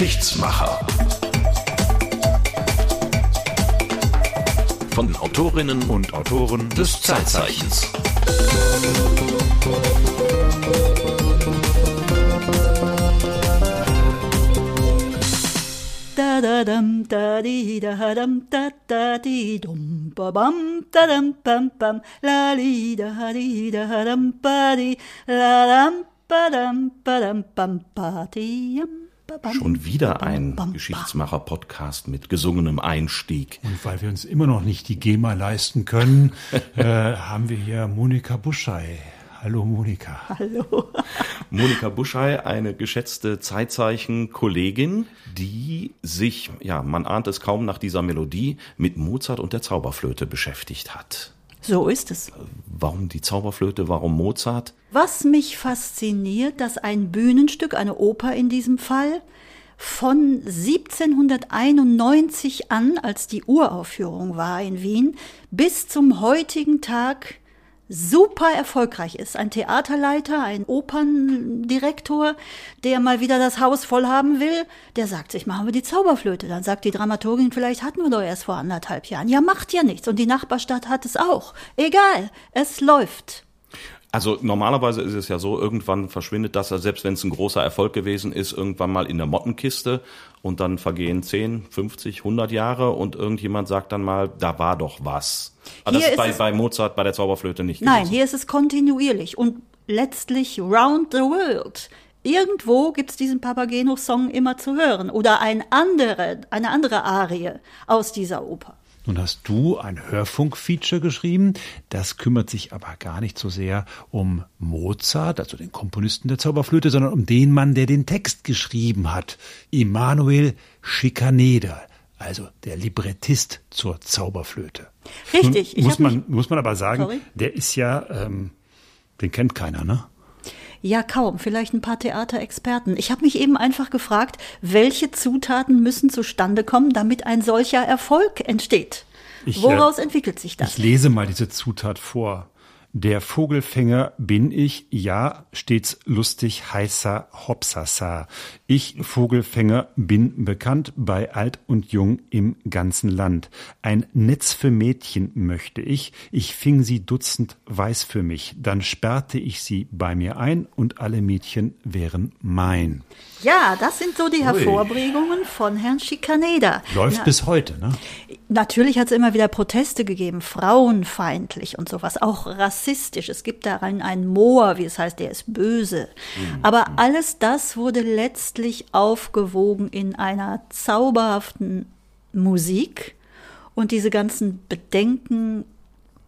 Geschichtsmacher. Von den Autorinnen und Autoren des Zeitzeichens. Dadam dadi dadam dadi dum babam dadam pam pam la li dadi dadam padi la lam padam padam pam patiyam. Schon wieder ein Geschichtsmacher-Podcast mit gesungenem Einstieg. Und weil wir uns immer noch nicht die GEMA leisten können, haben wir hier Monika Buschey. Hallo Monika. Hallo. Monika Buschey, eine geschätzte Zeitzeichen-Kollegin, die sich, ja, man ahnt es kaum nach dieser Melodie, mit Mozart und der Zauberflöte beschäftigt hat. So ist es. Warum die Zauberflöte, warum Mozart? Was mich fasziniert, dass ein Bühnenstück, eine Oper in diesem Fall, von 1791 an, als die Uraufführung war in Wien, bis zum heutigen Tag super erfolgreich ist. Ein Theaterleiter, ein Operndirektor, der mal wieder das Haus voll haben will, der sagt sich, machen wir die Zauberflöte. Dann sagt die Dramaturgin, vielleicht hatten wir doch erst vor 1,5 Jahren. Ja, macht ja nichts. Und die Nachbarstadt hat es auch. Egal, es läuft. Also normalerweise ist es ja so, irgendwann verschwindet das, selbst wenn es ein großer Erfolg gewesen ist, irgendwann mal in der Mottenkiste und dann vergehen 10, 50, 100 Jahre und irgendjemand sagt dann mal, da war doch was. Aber das ist bei Mozart, bei der Zauberflöte nicht gewesen. Nein, hier ist es kontinuierlich und letztlich round the world. Irgendwo gibt's diesen Papageno-Song immer zu hören oder eine andere Arie aus dieser Oper. Nun hast du ein Hörfunk-Feature geschrieben, das kümmert sich aber gar nicht so sehr um Mozart, also den Komponisten der Zauberflöte, sondern um den Mann, der den Text geschrieben hat, Emanuel Schikaneder, also der Librettist zur Zauberflöte. Richtig. Muss man aber sagen, sorry? Der ist ja, den kennt keiner, ne? Ja, kaum. Vielleicht ein paar Theaterexperten. Ich habe mich eben einfach gefragt, welche Zutaten müssen zustande kommen, damit ein solcher Erfolg entsteht? Woraus entwickelt sich das? Ich lese mal diese Zutat vor. Der Vogelfänger bin ich, ja, stets lustig, heißer Hopsasa. Ich, Vogelfänger, bin bekannt bei alt und jung im ganzen Land. Ein Netz für Mädchen möchte ich. Ich fing sie dutzend weiß für mich. Dann sperrte ich sie bei mir ein und alle Mädchen wären mein. Ja, das sind so die Hervorbringungen von Herrn Schikaneder. Läuft bis heute, ne? Natürlich hat es immer wieder Proteste gegeben, frauenfeindlich und sowas, auch rassistisch. Es gibt da einen Moor, wie es heißt, der ist böse. Aber alles das wurde letztlich aufgewogen in einer zauberhaften Musik und diese ganzen Bedenken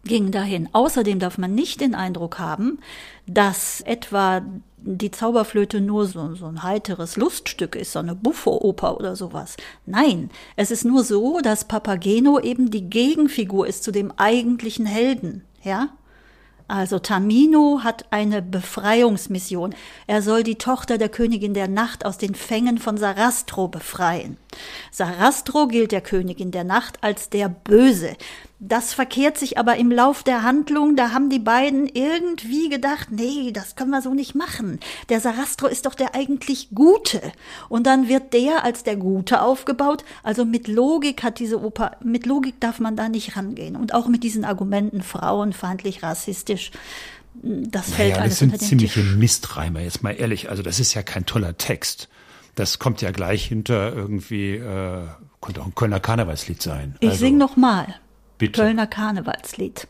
gingen dahin. Außerdem darf man nicht den Eindruck haben, dass etwa die Zauberflöte nur so ein heiteres Luststück ist, so eine Buffo-Oper oder sowas. Nein, es ist nur so, dass Papageno eben die Gegenfigur ist zu dem eigentlichen Helden. Ja? Also Tamino hat eine Befreiungsmission. Er soll die Tochter der Königin der Nacht aus den Fängen von Sarastro befreien. Sarastro gilt der Königin der Nacht als der Böse. Das verkehrt sich aber im Lauf der Handlung, da haben die beiden irgendwie gedacht, nee, das können wir so nicht machen. Der Sarastro ist doch der eigentlich Gute. Und dann wird der als der Gute aufgebaut. Also mit Logik hat diese Oper, mit Logik darf man da nicht rangehen. Und auch mit diesen Argumenten, frauenfeindlich, rassistisch, das fällt alles unter den Tisch. Das sind ziemliche Mistreimer, jetzt mal ehrlich. Also das ist ja kein toller Text. Das kommt ja gleich hinter irgendwie, könnte auch ein Kölner Karnevalslied sein. Ich sing noch mal. Bitte. Kölner Karnevalslied.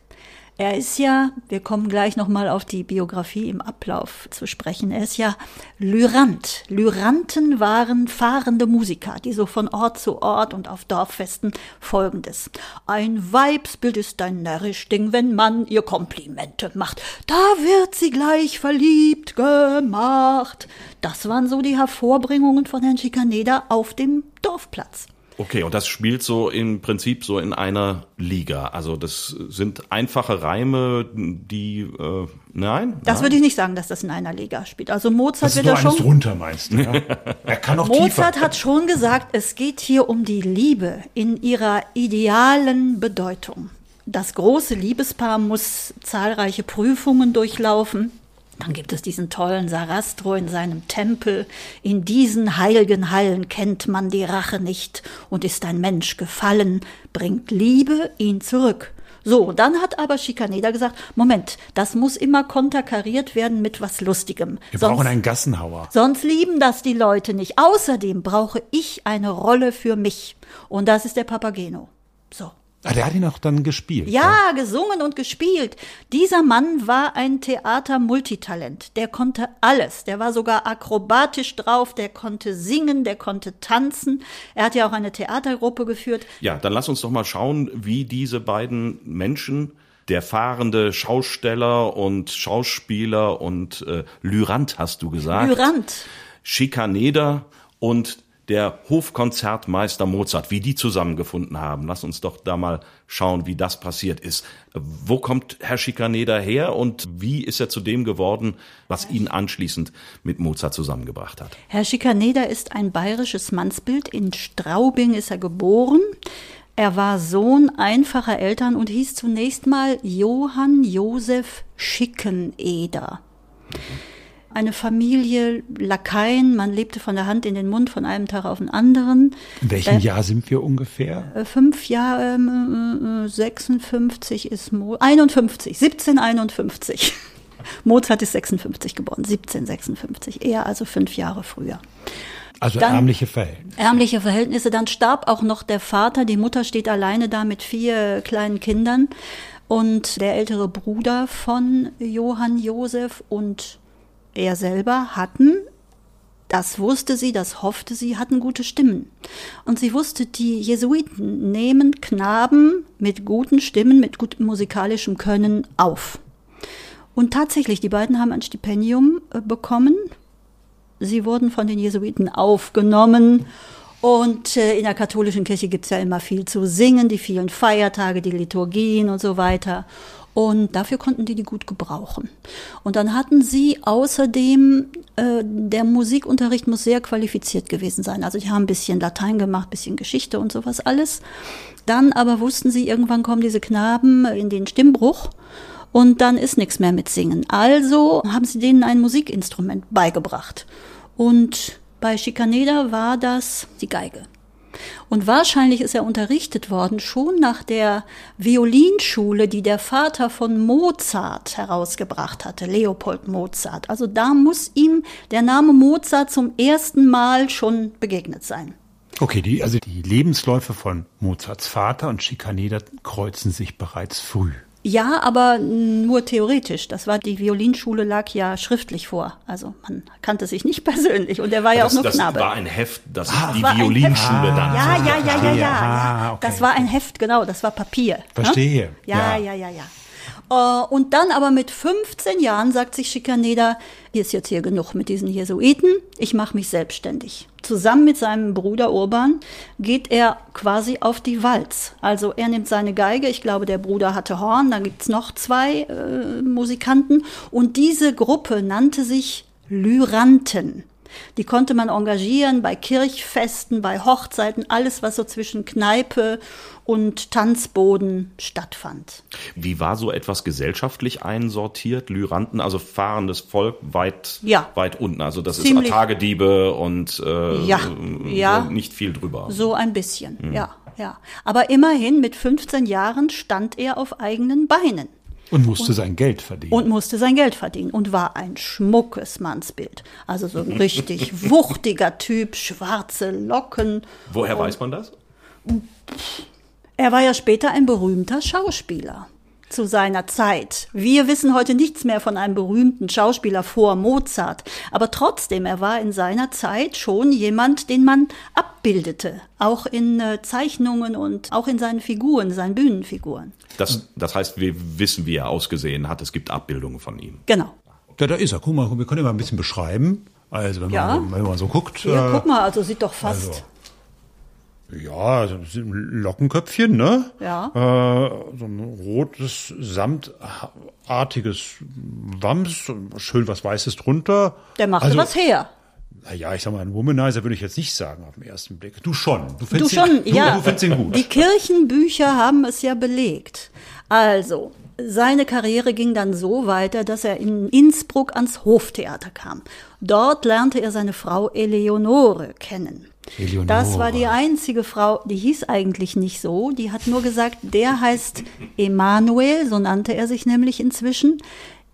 Er ist ja, wir kommen gleich nochmal auf die Biografie im Ablauf zu sprechen, er ist ja Lyrant. Lyranten waren fahrende Musiker, die so von Ort zu Ort und auf Dorffesten Folgendes. Ein Weibsbild ist ein närrisch Ding, wenn man ihr Komplimente macht. Da wird sie gleich verliebt gemacht. Das waren so die Hervorbringungen von Herrn Schikaneder auf dem Dorfplatz. Okay, und das spielt so im Prinzip so in einer Liga. Also das sind einfache Reime, die, nein? Das würde ich nicht sagen, dass das in einer Liga spielt. Also Mozart wird da schon... Das ist nur eines drunter, meinst du? Ja? Er kann auch tiefer. Mozart hat schon gesagt, es geht hier um die Liebe in ihrer idealen Bedeutung. Das große Liebespaar muss zahlreiche Prüfungen durchlaufen. Dann gibt es diesen tollen Sarastro in seinem Tempel. In diesen heiligen Hallen kennt man die Rache nicht und ist ein Mensch gefallen, bringt Liebe ihn zurück. So, dann hat aber Schikaneder gesagt, Moment, das muss immer konterkariert werden mit was Lustigem. Wir brauchen einen Gassenhauer. Sonst lieben das die Leute nicht. Außerdem brauche ich eine Rolle für mich. Und das ist der Papageno. So. Ah, der hat ihn auch dann gespielt. Ja, ja, gesungen und gespielt. Dieser Mann war ein Theater-Multitalent. Der konnte alles. Der war sogar akrobatisch drauf. Der konnte singen, der konnte tanzen. Er hat ja auch eine Theatergruppe geführt. Ja, dann lass uns doch mal schauen, wie diese beiden Menschen, der fahrende Schausteller und Schauspieler und Lyrant, hast du gesagt. Lyrant. Schikaneder und der Hofkonzertmeister Mozart, wie die zusammengefunden haben. Lass uns doch da mal schauen, wie das passiert ist. Wo kommt Herr Schikaneder her und wie ist er zu dem geworden, was ihn anschließend mit Mozart zusammengebracht hat? Herr Schikaneder ist ein bayerisches Mannsbild. In Straubing ist er geboren. Er war Sohn einfacher Eltern und hieß zunächst mal Johann Josef Schikaneder. Mhm. Eine Familie, Lakaien, man lebte von der Hand in den Mund, von einem Tag auf den anderen. In welchem Jahr sind wir ungefähr? 56 ist 1751. Mozart ist 56 geboren, 1756, eher also 5 Jahre früher. Also dann, ärmliche Verhältnisse. Ärmliche Verhältnisse, dann starb auch noch der Vater, die Mutter steht alleine da mit 4 kleinen Kindern und der ältere Bruder von Johann Josef und er selber hatten, das wusste sie, das hoffte sie, hatten gute Stimmen. Und sie wusste, die Jesuiten nehmen Knaben mit guten Stimmen, mit gutem musikalischem Können auf. Und tatsächlich, die beiden haben ein Stipendium bekommen. Sie wurden von den Jesuiten aufgenommen. Und in der katholischen Kirche gibt's ja immer viel zu singen, die vielen Feiertage, die Liturgien und so weiter. Und dafür konnten die gut gebrauchen. Und dann hatten sie außerdem, der Musikunterricht muss sehr qualifiziert gewesen sein. Also die haben ein bisschen Latein gemacht, ein bisschen Geschichte und sowas alles. Dann aber wussten sie, irgendwann kommen diese Knaben in den Stimmbruch und dann ist nichts mehr mit Singen. Also haben sie denen ein Musikinstrument beigebracht. Und bei Schikaneder war das die Geige. Und wahrscheinlich ist er unterrichtet worden, schon nach der Violinschule, die der Vater von Mozart herausgebracht hatte, Leopold Mozart. Also da muss ihm der Name Mozart zum ersten Mal schon begegnet sein. Okay, die Lebensläufe von Mozarts Vater und Schikaneder kreuzen sich bereits früh. Ja, aber nur theoretisch. Das war, die Violinschule lag ja schriftlich vor. Also man kannte sich nicht persönlich. Und er war ja auch nur Knabe. Das war ein Heft, das ist die Violinschule dann. Ja. Okay. Das war ein Heft, genau. Das war Papier. Verstehe. Ja. Und dann aber mit 15 Jahren sagt sich Schikaneder, hier ist jetzt hier genug mit diesen Jesuiten. Ich mache mich selbstständig. Zusammen mit seinem Bruder Urban geht er quasi auf die Walz. Also er nimmt seine Geige, ich glaube, der Bruder hatte Horn, dann gibt's noch 2 Musikanten. Und diese Gruppe nannte sich Lyranten. Die konnte man engagieren bei Kirchfesten, bei Hochzeiten, alles, was so zwischen Kneipe und Tanzboden stattfand. Wie war so etwas gesellschaftlich einsortiert? Lyranten, also fahrendes Volk weit unten. Also das ziemlich ist Tagediebe und nicht viel drüber. So ein bisschen, ja. Aber immerhin mit 15 Jahren stand er auf eigenen Beinen. Und musste sein Geld verdienen und war ein schmuckes Mannsbild. Also so ein richtig wuchtiger Typ, schwarze Locken. Woher weiß man das? Er war ja später ein berühmter Schauspieler zu seiner Zeit. Wir wissen heute nichts mehr von einem berühmten Schauspieler vor Mozart. Aber trotzdem, er war in seiner Zeit schon jemand, den man abbildete. Auch in Zeichnungen und auch in seinen Figuren, seinen Bühnenfiguren. Das heißt, wir wissen, wie er ausgesehen hat. Es gibt Abbildungen von ihm. Genau. Ja, da ist er. Guck mal, wir können ihn mal ein bisschen beschreiben. Also, wenn man so guckt. Ja, guck mal, also sieht doch fast... Also. Ja, so ein Lockenköpfchen, ne? Ja. So ein rotes, samtartiges Wams, schön was Weißes drunter. Der machte also was her. Naja, ich sag mal, ein Womanizer würde ich jetzt nicht sagen auf den ersten Blick. Du findest ihn gut. Die Kirchenbücher haben es ja belegt. Also, Seine Karriere ging dann so weiter, dass er in Innsbruck ans Hoftheater kam. Dort lernte er seine Frau Eleonore kennen. Eleonore. Das war die einzige Frau, die hieß eigentlich nicht so, die hat nur gesagt, der heißt Emanuel, so nannte er sich nämlich inzwischen.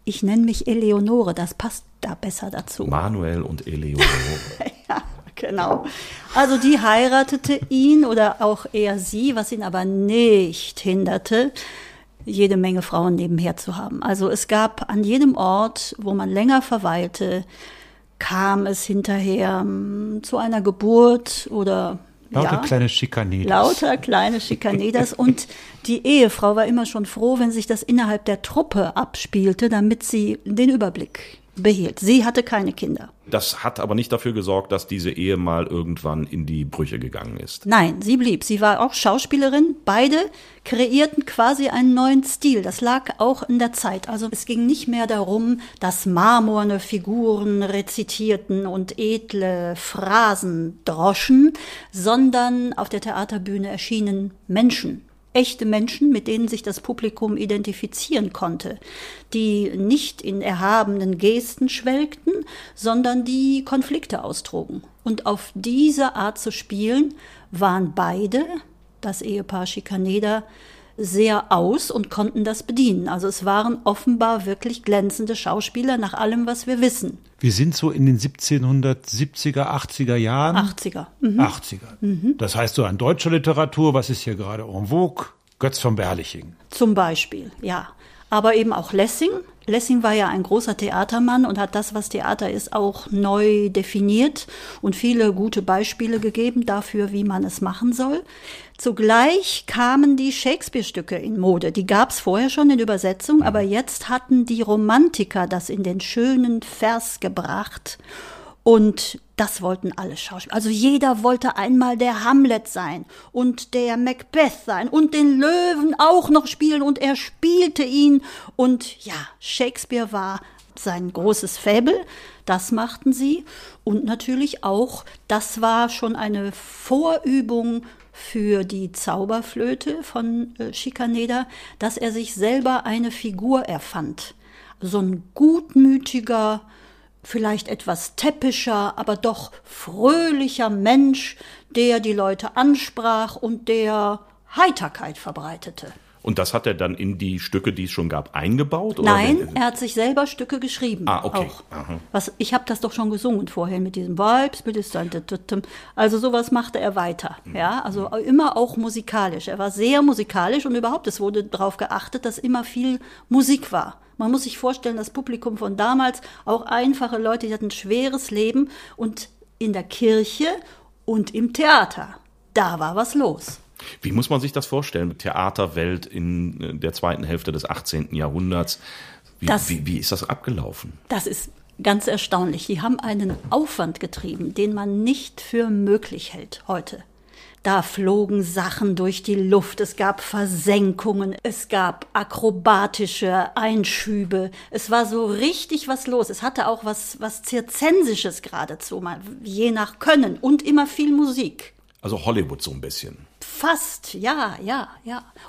Ich nenne mich Eleonore, das passt da besser dazu. Manuel und Eleonore. Ja, genau. Also die heiratete ihn oder auch eher sie, was ihn aber nicht hinderte, jede Menge Frauen nebenher zu haben. Also es gab an jedem Ort, wo man länger verweilte, kam es hinterher zu einer Geburt oder lauter kleine Schikaneders. Und die Ehefrau war immer schon froh, wenn sich das innerhalb der Truppe abspielte, damit sie den Überblick behielt. Sie hatte keine Kinder. Das hat aber nicht dafür gesorgt, dass diese Ehe mal irgendwann in die Brüche gegangen ist. Nein, sie blieb. Sie war auch Schauspielerin. Beide kreierten quasi einen neuen Stil. Das lag auch in der Zeit. Also es ging nicht mehr darum, dass marmorne Figuren rezitierten und edle Phrasen droschen, sondern auf der Theaterbühne erschienen Menschen. Echte Menschen, mit denen sich das Publikum identifizieren konnte, die nicht in erhabenen Gesten schwelgten, sondern die Konflikte austrugen. Und auf diese Art zu spielen, waren beide, das Ehepaar Schikaneder, sehr aus und konnten das bedienen. Also es waren offenbar wirklich glänzende Schauspieler nach allem, was wir wissen. Wir sind so in den 1770er, 80er Jahren. 80er. Mhm. 80er. Mhm. Das heißt so an deutscher Literatur, was ist hier gerade en vogue? Götz von Berlichingen. Zum Beispiel, ja. Aber eben auch Lessing. Lessing war ja ein großer Theatermann und hat das, was Theater ist, auch neu definiert und viele gute Beispiele gegeben dafür, wie man es machen soll. Zugleich kamen die Shakespeare-Stücke in Mode. Die gab es vorher schon in Übersetzung, aber jetzt hatten die Romantiker das in den schönen Vers gebracht. Und das wollten alle Schauspieler. Also jeder wollte einmal der Hamlet sein und der Macbeth sein und den Löwen auch noch spielen und er spielte ihn. Und ja, Shakespeare war sein großes Faible, das machten sie. Und natürlich auch, das war schon eine Vorübung für die Zauberflöte von Schikaneder, dass er sich selber eine Figur erfand. So ein gutmütiger, vielleicht etwas täppischer, aber doch fröhlicher Mensch, der die Leute ansprach und der Heiterkeit verbreitete. Und das hat er dann in die Stücke, die es schon gab, eingebaut? Oder? Nein, er hat sich selber Stücke geschrieben. Ah, okay. Ich habe das doch schon gesungen vorher mit diesem Vibes. Also sowas machte er weiter. Ja, also immer auch musikalisch. Er war sehr musikalisch und überhaupt, es wurde darauf geachtet, dass immer viel Musik war. Man muss sich vorstellen, das Publikum von damals, auch einfache Leute, die hatten ein schweres Leben. Und in der Kirche und im Theater, da war was los. Wie muss man sich das vorstellen? Theaterwelt in der zweiten Hälfte des 18. Jahrhunderts. Wie ist das abgelaufen? Das ist ganz erstaunlich. Die haben einen Aufwand getrieben, den man nicht für möglich hält heute. Da flogen Sachen durch die Luft, es gab Versenkungen, es gab akrobatische Einschübe. Es war so richtig was los. Es hatte auch was Zirzensisches geradezu, je nach Können und immer viel Musik. Also Hollywood so ein bisschen. Fast, ja.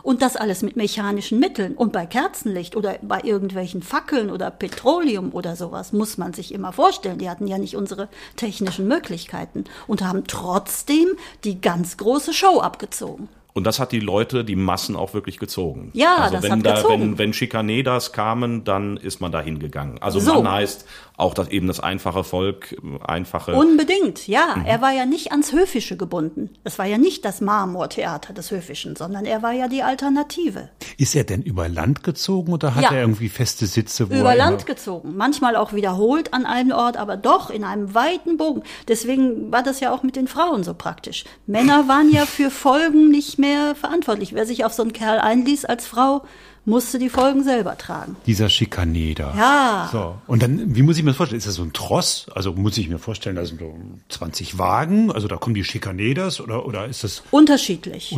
Und das alles mit mechanischen Mitteln und bei Kerzenlicht oder bei irgendwelchen Fackeln oder Petroleum oder sowas, muss man sich immer vorstellen. Die hatten ja nicht unsere technischen Möglichkeiten und haben trotzdem die ganz große Show abgezogen. Und das hat die Leute, die Massen auch wirklich gezogen. Ja, also das hat gezogen. Wenn Schikaneders kamen, dann ist man da hingegangen. Also so. Man heißt auch das, eben das einfache Volk, einfache... Unbedingt, ja. Mhm. Er war ja nicht ans Höfische gebunden. Es war ja nicht das Marmortheater des Höfischen, sondern er war ja die Alternative. Ist er denn über Land gezogen oder hat er irgendwie feste Sitze? Über Land gezogen. Manchmal auch wiederholt an einem Ort, aber doch in einem weiten Bogen. Deswegen war das ja auch mit den Frauen so praktisch. Männer waren ja für Folgen nicht mehr verantwortlich. Wer sich auf so einen Kerl einließ als Frau, musste die Folgen selber tragen. Dieser Schikaneder. Ja. So. Und dann, wie muss ich mir das vorstellen? Ist das so ein Tross? Also muss ich mir vorstellen, da sind so 20 Wagen, also da kommen die Schikaneders oder ist das... Unterschiedlich.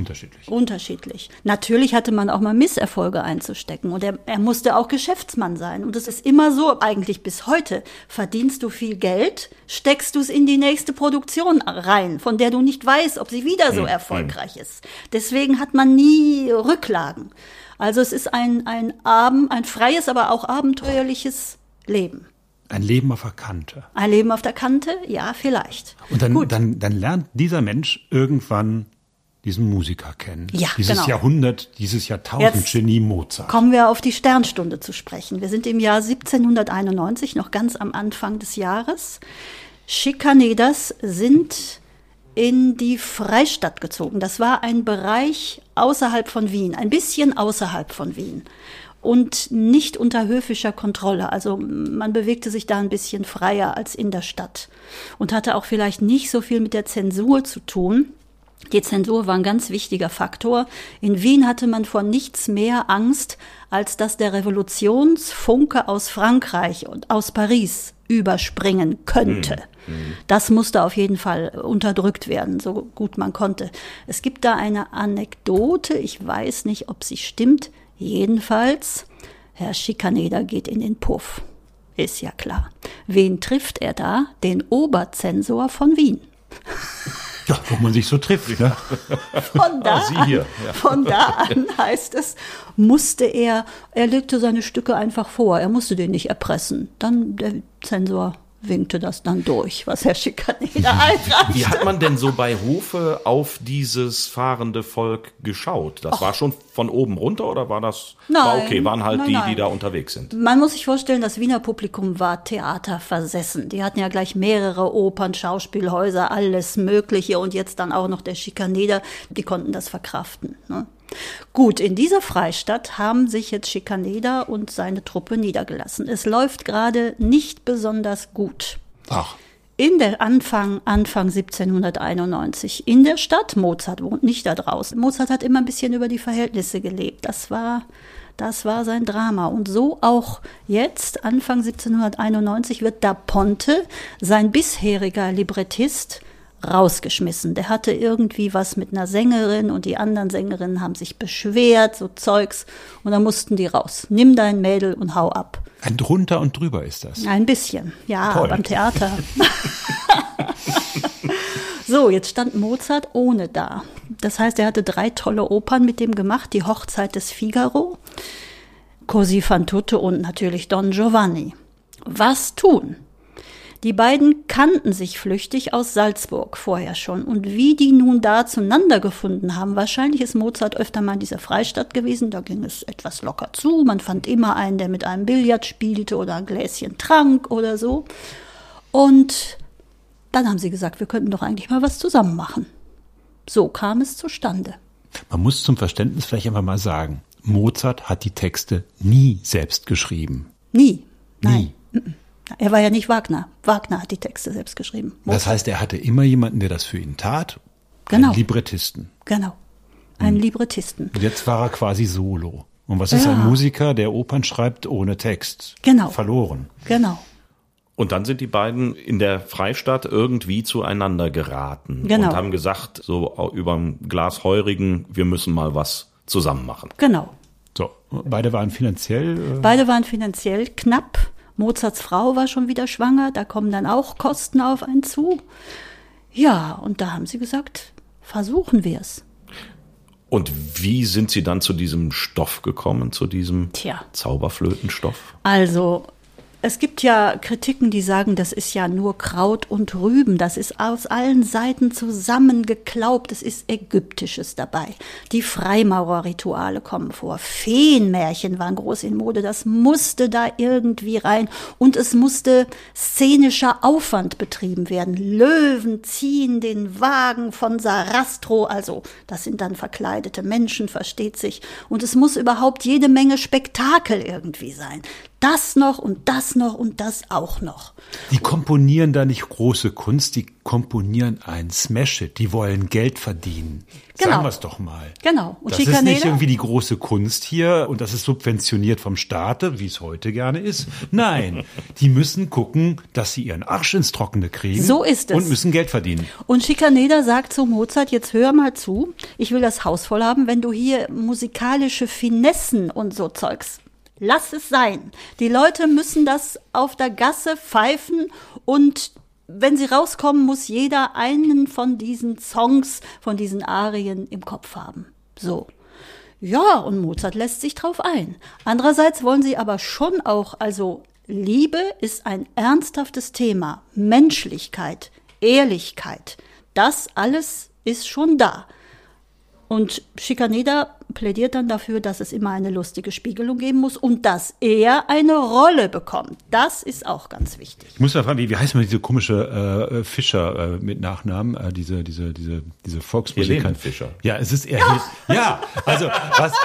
Natürlich hatte man auch mal Misserfolge einzustecken und er musste auch Geschäftsmann sein. Und es ist immer so, eigentlich bis heute, verdienst du viel Geld, steckst du es in die nächste Produktion rein, von der du nicht weißt, ob sie wieder so erfolgreich ist. Deswegen hat man nie Rücklagen. Also es ist ein freies, aber auch abenteuerliches Leben. Ein Leben auf der Kante. Ein Leben auf der Kante, ja, vielleicht. Und dann lernt dieser Mensch irgendwann diesen Musiker kennen. Ja, dieses genau. Jahrhundert, dieses Jahrtausendgenie Mozart. Kommen wir auf die Sternstunde zu sprechen. Wir sind im Jahr 1791, noch ganz am Anfang des Jahres. Schikaneders sind in die Freistadt gezogen. Das war ein Bereich außerhalb von Wien, ein bisschen außerhalb von Wien. Und nicht unter höfischer Kontrolle. Also man bewegte sich da ein bisschen freier als in der Stadt. Und hatte auch vielleicht nicht so viel mit der Zensur zu tun. Die Zensur war ein ganz wichtiger Faktor. In Wien hatte man vor nichts mehr Angst, als dass der Revolutionsfunke aus Frankreich und aus Paris überspringen könnte. Das musste auf jeden Fall unterdrückt werden, so gut man konnte. Es gibt da eine Anekdote, ich weiß nicht, ob sie stimmt. Jedenfalls, Herr Schikaneder geht in den Puff. Ist ja klar. Wen trifft er da? Den Oberzensor von Wien. Ja, wo man sich so trifft. Ne? Von da an heißt es, er legte seine Stücke einfach vor, er musste den nicht erpressen. Dann der Zensor winkte das dann durch, was Herr Schikaneder einreichte. Wie hat man denn so bei Hofe auf dieses fahrende Volk geschaut? Das war schon von oben runter oder war das? Nein, war okay, waren halt die da unterwegs sind. Man muss sich vorstellen, das Wiener Publikum war theaterversessen. Die hatten ja gleich mehrere Opern, Schauspielhäuser, alles Mögliche und jetzt dann auch noch der Schikaneder. Die konnten das verkraften, ne? Gut, in dieser Freistadt haben sich jetzt Schikaneder und seine Truppe niedergelassen. Es läuft gerade nicht besonders gut. Ach. In der Anfang 1791 in der Stadt. Mozart wohnt nicht da draußen. Mozart hat immer ein bisschen über die Verhältnisse gelebt. Das war sein Drama. Und so auch jetzt, Anfang 1791, wird da Ponte, sein bisheriger Librettist, rausgeschmissen. Der hatte irgendwie was mit einer Sängerin und die anderen Sängerinnen haben sich beschwert, so Zeugs. Und dann mussten die raus. Nimm dein Mädel und hau ab. Ein drunter und drüber ist das. Ein bisschen, ja, toll. Beim Theater. So, jetzt stand Mozart ohne da. Das heißt, er hatte 3 tolle Opern mit dem gemacht. Die Hochzeit des Figaro, Così fan tutte und natürlich Don Giovanni. Was tun? Die beiden kannten sich flüchtig aus Salzburg vorher schon. Und wie die nun da zueinander gefunden haben, wahrscheinlich ist Mozart öfter mal in dieser Freistadt gewesen. Da ging es etwas locker zu. Man fand immer einen, der mit einem Billard spielte oder ein Gläschen trank oder so. Und dann haben sie gesagt, wir könnten doch eigentlich mal was zusammen machen. So kam es zustande. Man muss zum Verständnis vielleicht einfach mal sagen, Mozart hat die Texte nie selbst geschrieben. Nie? Nein. Nie. Er war ja nicht Wagner. Wagner hat die Texte selbst geschrieben. Mozart. Das heißt, er hatte immer jemanden, der das für ihn tat. Genau. Einen Librettisten. Genau. Einen Librettisten. Und jetzt war er quasi solo. Und was ist ein Musiker, der Opern schreibt ohne Text? Genau. Verloren. Genau. Und dann sind die beiden in der Freistadt irgendwie zueinander geraten. Genau. Und haben gesagt, so über ein Glas Heurigen, wir müssen mal was zusammen machen. Genau. So, beide waren finanziell? Beide waren finanziell knapp. Mozarts Frau war schon wieder schwanger, da kommen dann auch Kosten auf einen zu. Ja, und da haben sie gesagt, versuchen wir es. Und wie sind sie dann zu diesem Stoff gekommen, zu diesem Zauberflötenstoff? Also, es gibt ja Kritiken, die sagen, das ist ja nur Kraut und Rüben. Das ist aus allen Seiten zusammengeklaubt. Es ist Ägyptisches dabei. Die Freimaurerrituale kommen vor. Feenmärchen waren groß in Mode. Das musste da irgendwie rein. Und es musste szenischer Aufwand betrieben werden. Löwen ziehen den Wagen von Sarastro. Also das sind dann verkleidete Menschen, versteht sich. Und es muss überhaupt jede Menge Spektakel irgendwie sein. Das noch und das noch und das auch noch. Die komponieren da nicht große Kunst, die komponieren ein Smash-Hit, die wollen Geld verdienen. Genau. Sagen wir es doch mal. Genau. Und das ist nicht irgendwie die große Kunst hier und das ist subventioniert vom Staate, wie es heute gerne ist. Nein, die müssen gucken, dass sie ihren Arsch ins Trockene kriegen. So ist es. Und müssen Geld verdienen. Und Schikaneder sagt zu Mozart, jetzt hör mal zu, ich will das Haus voll haben, wenn du hier musikalische Finessen und so Zeugs. Lass es sein. Die Leute müssen das auf der Gasse pfeifen und wenn sie rauskommen, muss jeder einen von diesen Songs, von diesen Arien im Kopf haben. So. Ja, und Mozart lässt sich drauf ein. Andererseits wollen sie aber schon auch, also Liebe ist ein ernsthaftes Thema, Menschlichkeit, Ehrlichkeit, das alles ist schon da. Und Schikaneder plädiert dann dafür, dass es immer eine lustige Spiegelung geben muss und dass er eine Rolle bekommt. Das ist auch ganz wichtig. Ich muss mal fragen, wie heißt man diese komische Fischer mit Nachnamen? Diese Volksmusikerin. Helene Fischer. Ja, es ist eher. Ja, also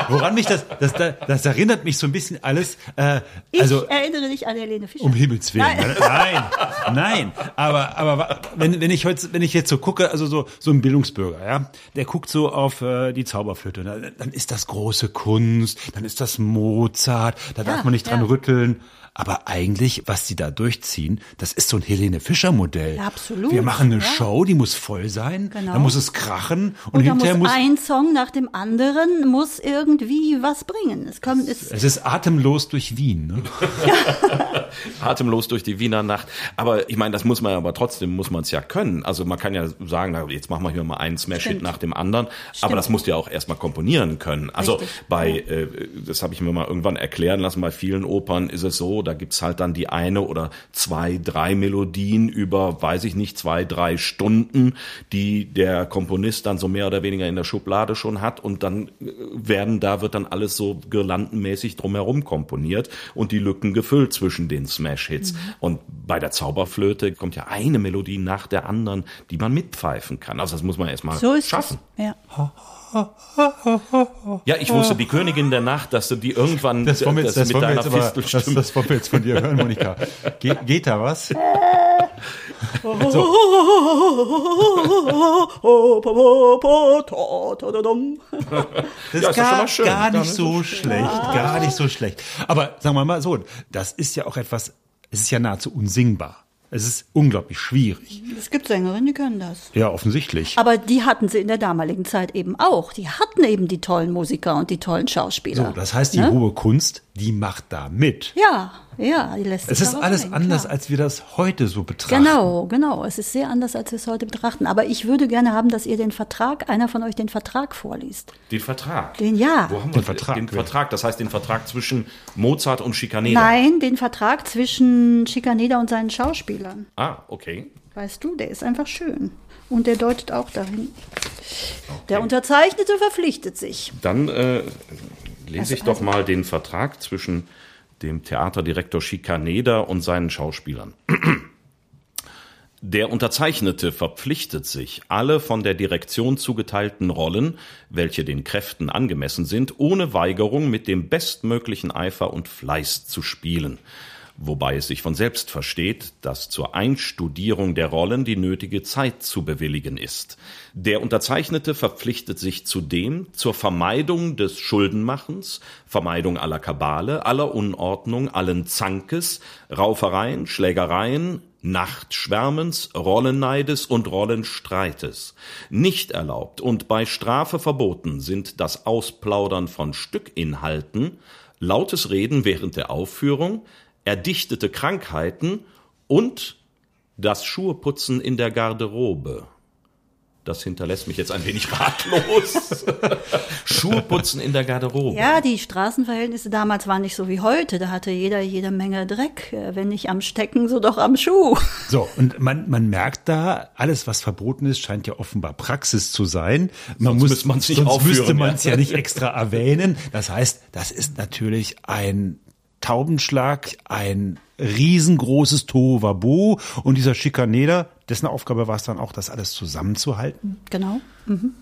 woran mich das erinnert mich so ein bisschen alles. Ich erinnere dich an Helene Fischer. Um Himmels Willen. Nein. Aber wenn ich jetzt so gucke, also so ein Bildungsbürger, ja, der guckt so auf die Zauberflöte. Dann ist das große Kunst, dann ist das Mozart, da darf man nicht dran rütteln. Aber eigentlich, was die da durchziehen, das ist so ein Helene Fischer-Modell. Ja, absolut. Wir machen eine Show, die muss voll sein, da muss es krachen. Und hinterher muss ein Song nach dem anderen muss irgendwie was bringen. Es ist atemlos durch Wien. Ne? Atemlos durch die Wiener Nacht. Aber ich meine, das muss man ja, aber trotzdem muss man es ja können. Also man kann ja sagen, na, jetzt machen wir hier mal einen Smash-Hit nach dem anderen. Stimmt. Aber das musst du ja auch erstmal komponieren können. Also das habe ich mir mal irgendwann erklären lassen, bei vielen Opern ist es so, da gibt's halt dann die eine oder zwei, drei Melodien über, weiß ich nicht, 2-3 Stunden, die der Komponist dann so mehr oder weniger in der Schublade schon hat, und dann wird dann alles so girlandenmäßig drumherum komponiert und die Lücken gefüllt zwischen den Smash-Hits. Mhm. Und bei der Zauberflöte kommt ja eine Melodie nach der anderen, die man mitpfeifen kann. Also das muss man erstmal schaffen. Ja. Ja, ich wusste, die Königin der Nacht, dass du die irgendwann mit deiner Fistelstimme... Das wollen wir jetzt von dir hören, Monika. Geht da was? Das ist gar nicht so schlecht. Aber sagen wir mal so, das ist ja auch etwas, es ist ja nahezu unsingbar. Es ist unglaublich schwierig. Es gibt Sängerinnen, die können das. Ja, offensichtlich. Aber die hatten sie in der damaligen Zeit eben auch. Die hatten eben die tollen Musiker und die tollen Schauspieler. So, das heißt, die hohe Kunst, die macht da mit. Ja, die lässt sich. Es ist alles anders, als wir das heute so betrachten. Genau. Es ist sehr anders, als wir es heute betrachten. Aber ich würde gerne haben, dass ihr einer von euch den Vertrag vorliest. Den Vertrag? Wo haben wir den Vertrag? Den Vertrag, das heißt den Vertrag zwischen Mozart und Schikaneder. Nein, den Vertrag zwischen Schikaneder und seinen Schauspielern. Ah, okay. Weißt du, der ist einfach schön. Und der deutet auch dahin. Okay. Der Unterzeichnete verpflichtet sich. Dann lese ich doch mal den Vertrag zwischen dem Theaterdirektor Schikaneder und seinen Schauspielern. Der Unterzeichnete verpflichtet sich, alle von der Direktion zugeteilten Rollen, welche den Kräften angemessen sind, ohne Weigerung mit dem bestmöglichen Eifer und Fleiß zu spielen. Wobei es sich von selbst versteht, dass zur Einstudierung der Rollen die nötige Zeit zu bewilligen ist. Der Unterzeichnete verpflichtet sich zudem zur Vermeidung des Schuldenmachens, Vermeidung aller Kabale, aller Unordnung, allen Zankes, Raufereien, Schlägereien, Nachtschwärmens, Rollenneides und Rollenstreites. Nicht erlaubt und bei Strafe verboten sind das Ausplaudern von Stückinhalten, lautes Reden während der Aufführung, erdichtete Krankheiten und das Schuheputzen in der Garderobe. Das hinterlässt mich jetzt ein wenig ratlos. Schuheputzen in der Garderobe. Ja, die Straßenverhältnisse damals waren nicht so wie heute. Da hatte jeder jede Menge Dreck. Wenn nicht am Stecken, so doch am Schuh. So, und man merkt da, alles, was verboten ist, scheint ja offenbar Praxis zu sein. Sonst müsste man es nicht extra erwähnen. Das heißt, das ist natürlich ein Taubenschlag, ein riesengroßes Tohuwabohu, und dieser Schikaneder, dessen Aufgabe war es dann auch, das alles zusammenzuhalten. Genau. Mhm.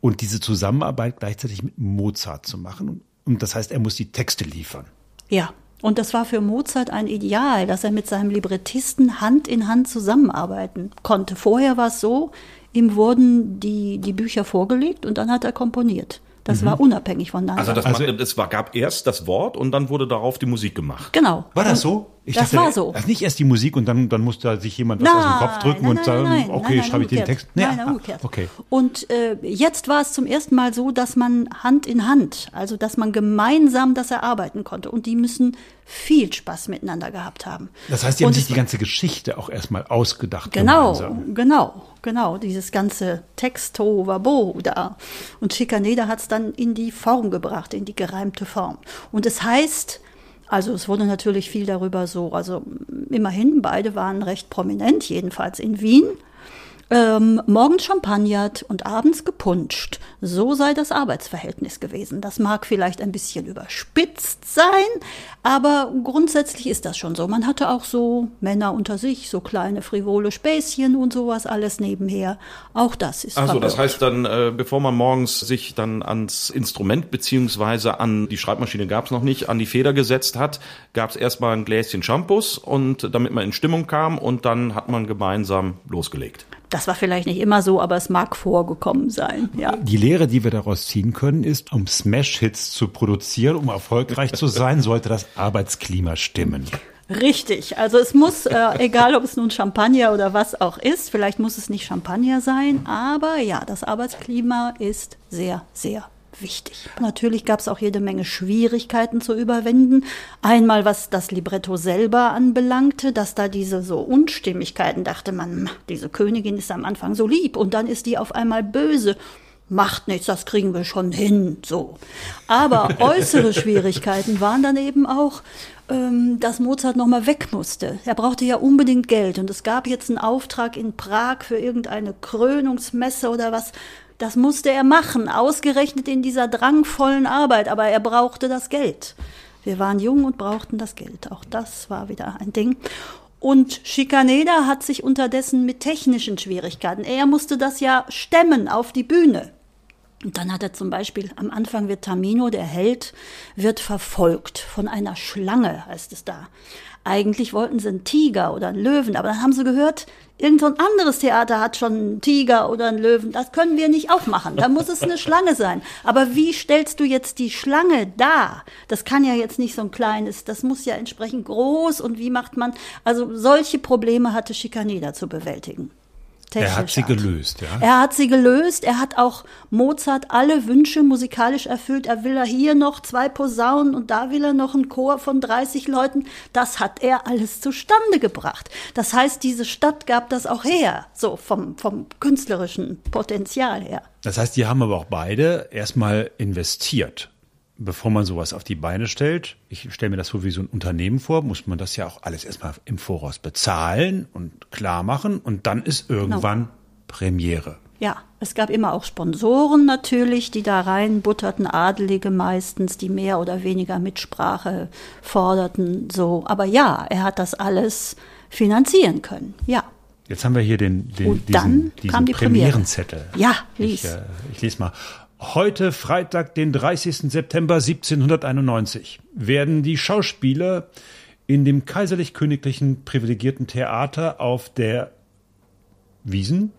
Und diese Zusammenarbeit gleichzeitig mit Mozart zu machen. Und das heißt, er muss die Texte liefern. Ja, und das war für Mozart ein Ideal, dass er mit seinem Librettisten Hand in Hand zusammenarbeiten konnte. Vorher war es so, ihm wurden die Bücher vorgelegt und dann hat er komponiert. Das war unabhängig voneinander. Also es gab erst das Wort und dann wurde darauf die Musik gemacht. Genau. War das so? Ich dachte, war so. Also nicht erst die Musik und dann musste sich jemand aus dem Kopf drücken und sagen, okay, schreibe ich den Text. Okay. Und jetzt war es zum ersten Mal so, dass man Hand in Hand, also dass man gemeinsam das erarbeiten konnte. Und die müssen viel Spaß miteinander gehabt haben. Das heißt, die haben sich die ganze Geschichte auch erstmal ausgedacht. Genau, dieses ganze Texto Vabo da. Und Schikaneder hat es dann in die Form gebracht, in die gereimte Form. Und es heißt, also es wurde natürlich viel darüber so, also immerhin, beide waren recht prominent, jedenfalls in Wien. Morgens champagnert und abends gepuntscht. So sei das Arbeitsverhältnis gewesen. Das mag vielleicht ein bisschen überspitzt sein, aber grundsätzlich ist das schon so. Man hatte auch so Männer unter sich, so kleine frivole Späßchen und sowas alles nebenher. Auch das ist verrückt. Das heißt dann, bevor man morgens sich dann ans Instrument beziehungsweise an die Schreibmaschine gab es noch nicht, an die Feder gesetzt hat, gab es erstmal ein Gläschen Shampoos und damit man in Stimmung kam und dann hat man gemeinsam losgelegt. Das war vielleicht nicht immer so, aber es mag vorgekommen sein. Ja. Die Lehre, die wir daraus ziehen können, ist, um Smash-Hits zu produzieren, um erfolgreich zu sein, sollte das Arbeitsklima stimmen. Richtig. Also es muss, egal ob es nun Champagner oder was auch ist, vielleicht muss es nicht Champagner sein, aber ja, das Arbeitsklima ist sehr, sehr wichtig. Natürlich gab es auch jede Menge Schwierigkeiten zu überwinden. Einmal, was das Libretto selber anbelangte, dass da diese so Unstimmigkeiten, dachte man, diese Königin ist am Anfang so lieb und dann ist die auf einmal böse. Macht nichts, das kriegen wir schon hin, so. Aber äußere Schwierigkeiten waren dann eben auch, dass Mozart nochmal weg musste. Er brauchte ja unbedingt Geld und es gab jetzt einen Auftrag in Prag für irgendeine Krönungsmesse oder was. Das musste er machen, ausgerechnet in dieser drangvollen Arbeit, aber er brauchte das Geld. Wir waren jung und brauchten das Geld. Auch das war wieder ein Ding. Und Schikaneder hat sich unterdessen mit technischen Schwierigkeiten, er musste das ja stemmen auf die Bühne. Und dann hat er zum Beispiel, am Anfang wird Tamino, der Held, wird verfolgt von einer Schlange, heißt es da. Eigentlich wollten sie einen Tiger oder einen Löwen, aber dann haben sie gehört, irgend so ein anderes Theater hat schon einen Tiger oder einen Löwen, das können wir nicht aufmachen, da muss es eine Schlange sein. Aber wie stellst du jetzt die Schlange dar? Das kann ja jetzt nicht so ein kleines, das muss ja entsprechend groß und wie macht man, also solche Probleme hatte Schikaneder zu bewältigen. Er hat sie gelöst, ja. Er hat auch Mozart alle Wünsche musikalisch erfüllt. Er will hier noch 2 Posaunen und da will er noch einen Chor von 30 Leuten. Das hat er alles zustande gebracht. Das heißt, diese Stadt gab das auch her, so vom künstlerischen Potenzial her. Das heißt, die haben aber auch beide erstmal investiert. Bevor man sowas auf die Beine stellt, ich stelle mir das so wie so ein Unternehmen vor, muss man das ja auch alles erstmal im Voraus bezahlen und klar machen und dann ist irgendwann Premiere. Ja, es gab immer auch Sponsoren natürlich, die da reinbutterten, Adelige meistens, die mehr oder weniger Mitsprache forderten, so. Aber ja, er hat das alles finanzieren können, ja. Jetzt haben wir hier diesen Premierenzettel. Ja, lies. Ich lese mal. Heute, Freitag, den 30. September 1791, werden die Schauspieler in dem kaiserlich-königlichen privilegierten Theater auf der Wiesen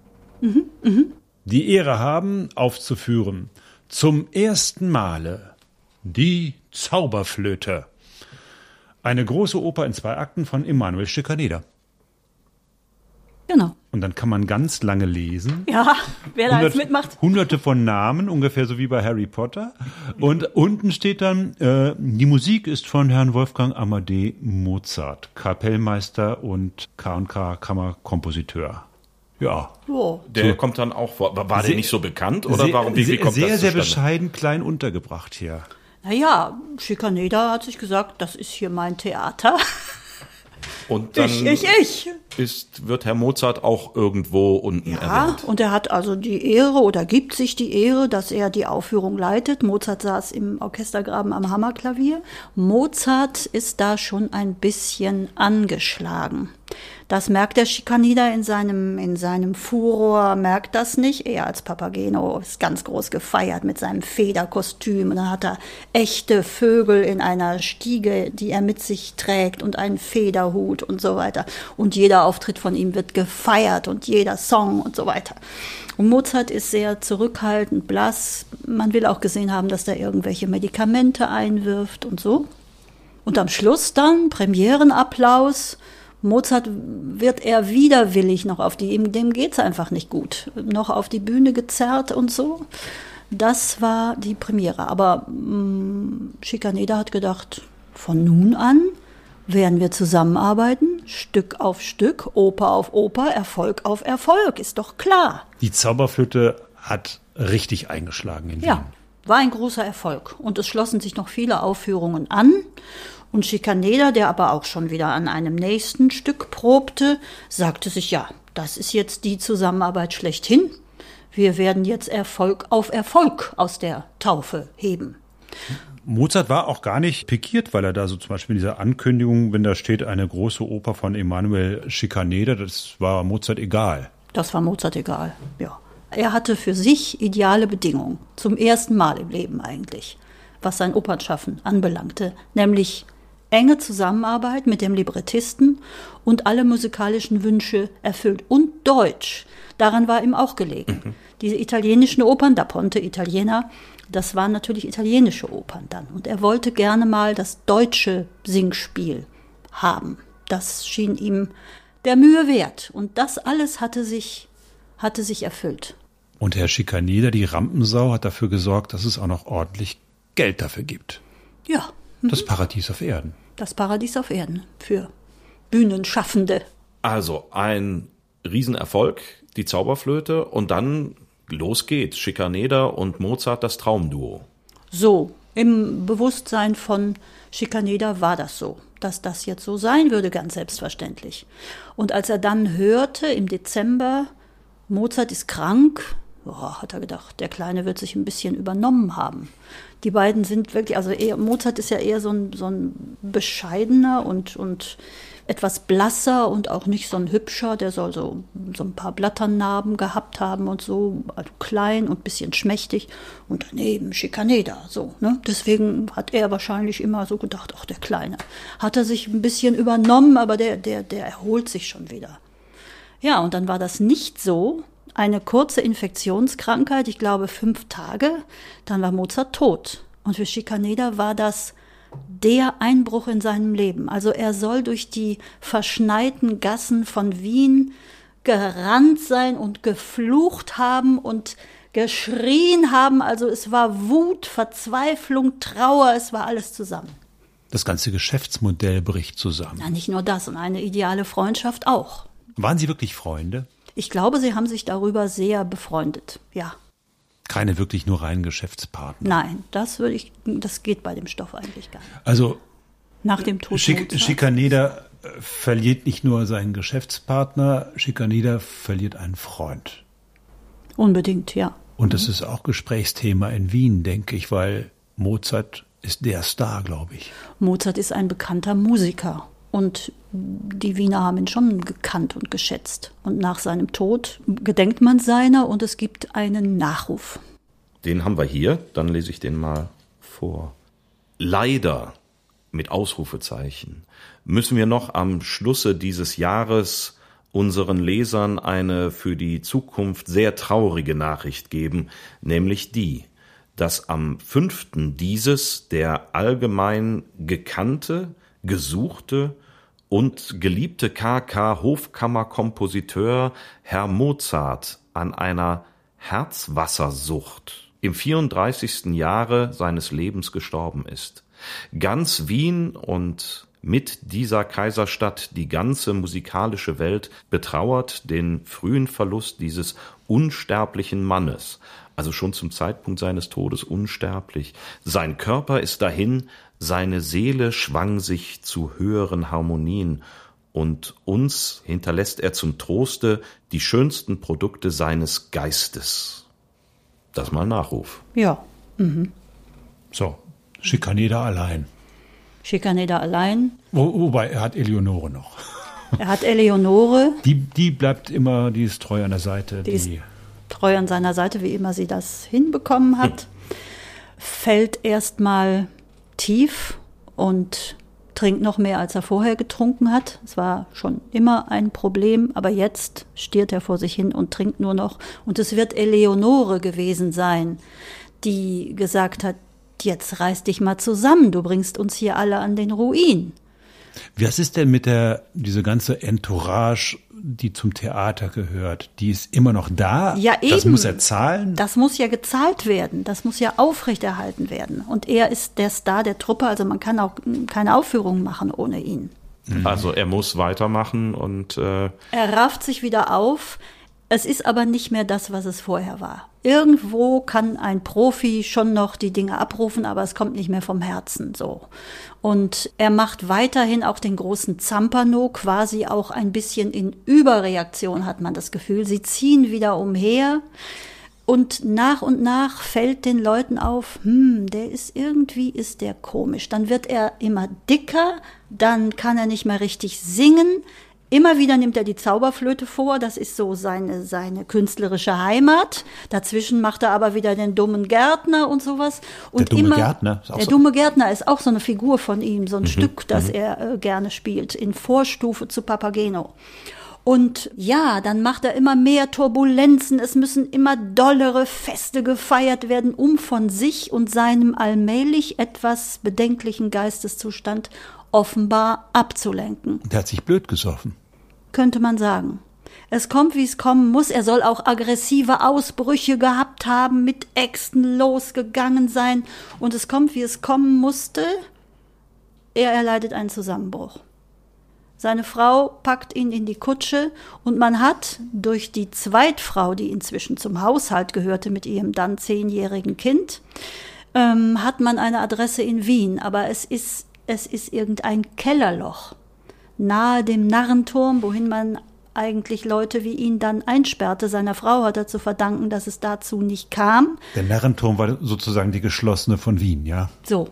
die Ehre haben, aufzuführen. Zum ersten Male die Zauberflöte. Eine große Oper in 2 Akten von Emanuel Schikaneder. Genau. Und dann kann man ganz lange lesen. Ja, wer da jetzt mitmacht. Hunderte von Namen, ungefähr so wie bei Harry Potter. Und unten steht dann, die Musik ist von Herrn Wolfgang Amadeus Mozart, Kapellmeister und K&K Kammerkompositeur. Ja. Oh. Der kommt dann auch vor. War der nicht so bekannt? Oder warum? Wie kommt das zustande? Sehr bescheiden, klein untergebracht hier. Naja, Schikaneder hat sich gesagt, das ist hier mein Theater. Und dann wird Herr Mozart auch irgendwo unten erwähnt. Ja, und er hat also die Ehre oder gibt sich die Ehre, dass er die Aufführung leitet. Mozart saß im Orchestergraben am Hammerklavier. Mozart ist da schon ein bisschen angeschlagen. Das merkt der Schikaneder in seinem Furor, merkt das nicht. Er als Papageno ist ganz groß gefeiert mit seinem Federkostüm. Und dann hat er echte Vögel in einer Stiege, die er mit sich trägt und einen Federhut und so weiter. Und jeder Auftritt von ihm wird gefeiert und jeder Song und so weiter. Und Mozart ist sehr zurückhaltend, blass. Man will auch gesehen haben, dass er irgendwelche Medikamente einwirft und so. Und am Schluss dann Premierenapplaus. Mozart wird eher widerwillig noch auf die, dem geht's einfach nicht gut, noch auf die Bühne gezerrt und so. Das war die Premiere. Aber Schikaneder hat gedacht, von nun an werden wir zusammenarbeiten, Stück auf Stück, Oper auf Oper, Erfolg auf Erfolg, ist doch klar. Die Zauberflöte hat richtig eingeschlagen in Wien. Ja, war ein großer Erfolg. Und es schlossen sich noch viele Aufführungen an. Und Schikaneder, der aber auch schon wieder an einem nächsten Stück probte, sagte sich, ja, das ist jetzt die Zusammenarbeit schlechthin. Wir werden jetzt Erfolg auf Erfolg aus der Taufe heben. Mozart war auch gar nicht pikiert, weil er da so zum Beispiel in dieser Ankündigung, wenn da steht, eine große Oper von Emanuel Schikaneder, das war Mozart egal. Das war Mozart egal, ja. Er hatte für sich ideale Bedingungen, zum ersten Mal im Leben eigentlich, was sein Opernschaffen anbelangte, nämlich enge Zusammenarbeit mit dem Librettisten und alle musikalischen Wünsche erfüllt. Und Deutsch, daran war ihm auch gelegen. Mhm. Diese italienischen Opern, da Ponte, Italiener, das waren natürlich italienische Opern dann. Und er wollte gerne mal das deutsche Singspiel haben. Das schien ihm der Mühe wert. Und das alles hatte sich erfüllt. Und Herr Schikaneder, die Rampensau, hat dafür gesorgt, dass es auch noch ordentlich Geld dafür gibt. Ja. Das Paradies auf Erden. Das Paradies auf Erden für Bühnenschaffende. Also ein Riesenerfolg, die Zauberflöte, und dann los geht's, Schikaneder und Mozart, das Traumduo. So, im Bewusstsein von Schikaneder war das so, dass das jetzt so sein würde, ganz selbstverständlich. Und als er dann hörte, im Dezember, Mozart ist krank, boah, hat er gedacht, der Kleine wird sich ein bisschen übernommen haben. Die beiden sind wirklich, also Mozart ist ja eher so ein bescheidener und etwas blasser und auch nicht so ein hübscher, der soll so ein paar Blatternarben gehabt haben und so, also klein und ein bisschen schmächtig. Und daneben Schikaneder, so, ne? Deswegen hat er wahrscheinlich immer so gedacht, ach, der Kleine. Hat er sich ein bisschen übernommen, aber der erholt sich schon wieder. Ja, und dann war das nicht so. Eine kurze Infektionskrankheit, ich glaube 5 Tage, dann war Mozart tot. Und für Schikaneder war das der Einbruch in seinem Leben. Also er soll durch die verschneiten Gassen von Wien gerannt sein und geflucht haben und geschrien haben. Also es war Wut, Verzweiflung, Trauer, es war alles zusammen. Das ganze Geschäftsmodell bricht zusammen. Ja, nicht nur das, und eine ideale Freundschaft auch. Waren Sie wirklich Freunde? Ich glaube, sie haben sich darüber sehr befreundet, ja. Keine wirklich nur reinen Geschäftspartner. Nein, das geht bei dem Stoff eigentlich gar nicht. Also nach dem Tod Schikaneder verliert nicht nur seinen Geschäftspartner, Schikaneder verliert einen Freund. Unbedingt, ja. Und das ist auch Gesprächsthema in Wien, denke ich, weil Mozart ist der Star, glaube ich. Mozart ist ein bekannter Musiker. Und die Wiener haben ihn schon gekannt und geschätzt. Und nach seinem Tod gedenkt man seiner und es gibt einen Nachruf. Den haben wir hier, dann lese ich den mal vor. Leider, mit Ausrufezeichen, müssen wir noch am Schlusse dieses Jahres unseren Lesern eine für die Zukunft sehr traurige Nachricht geben, nämlich die, dass am 5. dieses der allgemein gekannte, gesuchte und geliebte KK-Hofkammerkompositeur Herr Mozart an einer Herzwassersucht im 34. Jahre seines Lebens gestorben ist. Ganz Wien und mit dieser Kaiserstadt die ganze musikalische Welt betrauert den frühen Verlust dieses unsterblichen Mannes, also schon zum Zeitpunkt seines Todes unsterblich. Sein Körper ist dahin, seine Seele schwang sich zu höheren Harmonien, und uns hinterlässt er zum Troste die schönsten Produkte seines Geistes. Das mal Nachruf. Ja. Mhm. So, Schikaneder allein. Schikaneder allein. Wobei, er hat Eleonore noch. Er hat Eleonore. Die bleibt immer, die ist treu an der Seite. Die ist treu an seiner Seite, wie immer sie das hinbekommen hat. Fällt erstmal tief und trinkt noch mehr, als er vorher getrunken hat. Es war schon immer ein Problem, aber jetzt stiert er vor sich hin und trinkt nur noch. Und es wird Eleonore gewesen sein, die gesagt hat, jetzt reiß dich mal zusammen, du bringst uns hier alle an den Ruin. Was ist denn mit diese ganze Entourage, die zum Theater gehört? Die ist immer noch da? Ja, eben. Das muss er zahlen? Das muss ja gezahlt werden. Das muss ja aufrechterhalten werden. Und er ist der Star der Truppe, also man kann auch keine Aufführungen machen ohne ihn. Also er muss weitermachen und... Er rafft sich wieder auf. Es ist aber nicht mehr das, was es vorher war. Irgendwo kann ein Profi schon noch die Dinge abrufen, aber es kommt nicht mehr vom Herzen so. Und er macht weiterhin auch den großen Zampano, quasi auch ein bisschen in Überreaktion, hat man das Gefühl. Sie ziehen wieder umher und nach fällt den Leuten auf, der ist komisch. Dann wird er immer dicker, dann kann er nicht mehr richtig singen. Immer wieder nimmt er die Zauberflöte vor, das ist so seine künstlerische Heimat. Dazwischen macht er aber wieder den dummen Gärtner und sowas. Und dumme Gärtner ist auch so eine Figur von ihm, so ein Stück, das er gerne spielt, in Vorstufe zu Papageno. Und ja, dann macht er immer mehr Turbulenzen, es müssen immer dollere Feste gefeiert werden, um von sich und seinem allmählich etwas bedenklichen Geisteszustand offenbar abzulenken. Der hat sich blöd gesoffen. Könnte man sagen. Es kommt, wie es kommen muss. Er soll auch aggressive Ausbrüche gehabt haben, mit Äxten losgegangen sein. Und es kommt, wie es kommen musste. Er erleidet einen Zusammenbruch. Seine Frau packt ihn in die Kutsche und man hat durch die Zweitfrau, die inzwischen zum Haushalt gehörte mit ihrem dann 10-jährigen Kind, hat man eine Adresse in Wien. Aber es ist irgendein Kellerloch nahe dem Narrenturm, wohin man eigentlich Leute wie ihn dann einsperrte. Seiner Frau hat er zu verdanken, dass es dazu nicht kam. Der Narrenturm war sozusagen die geschlossene von Wien, ja? So.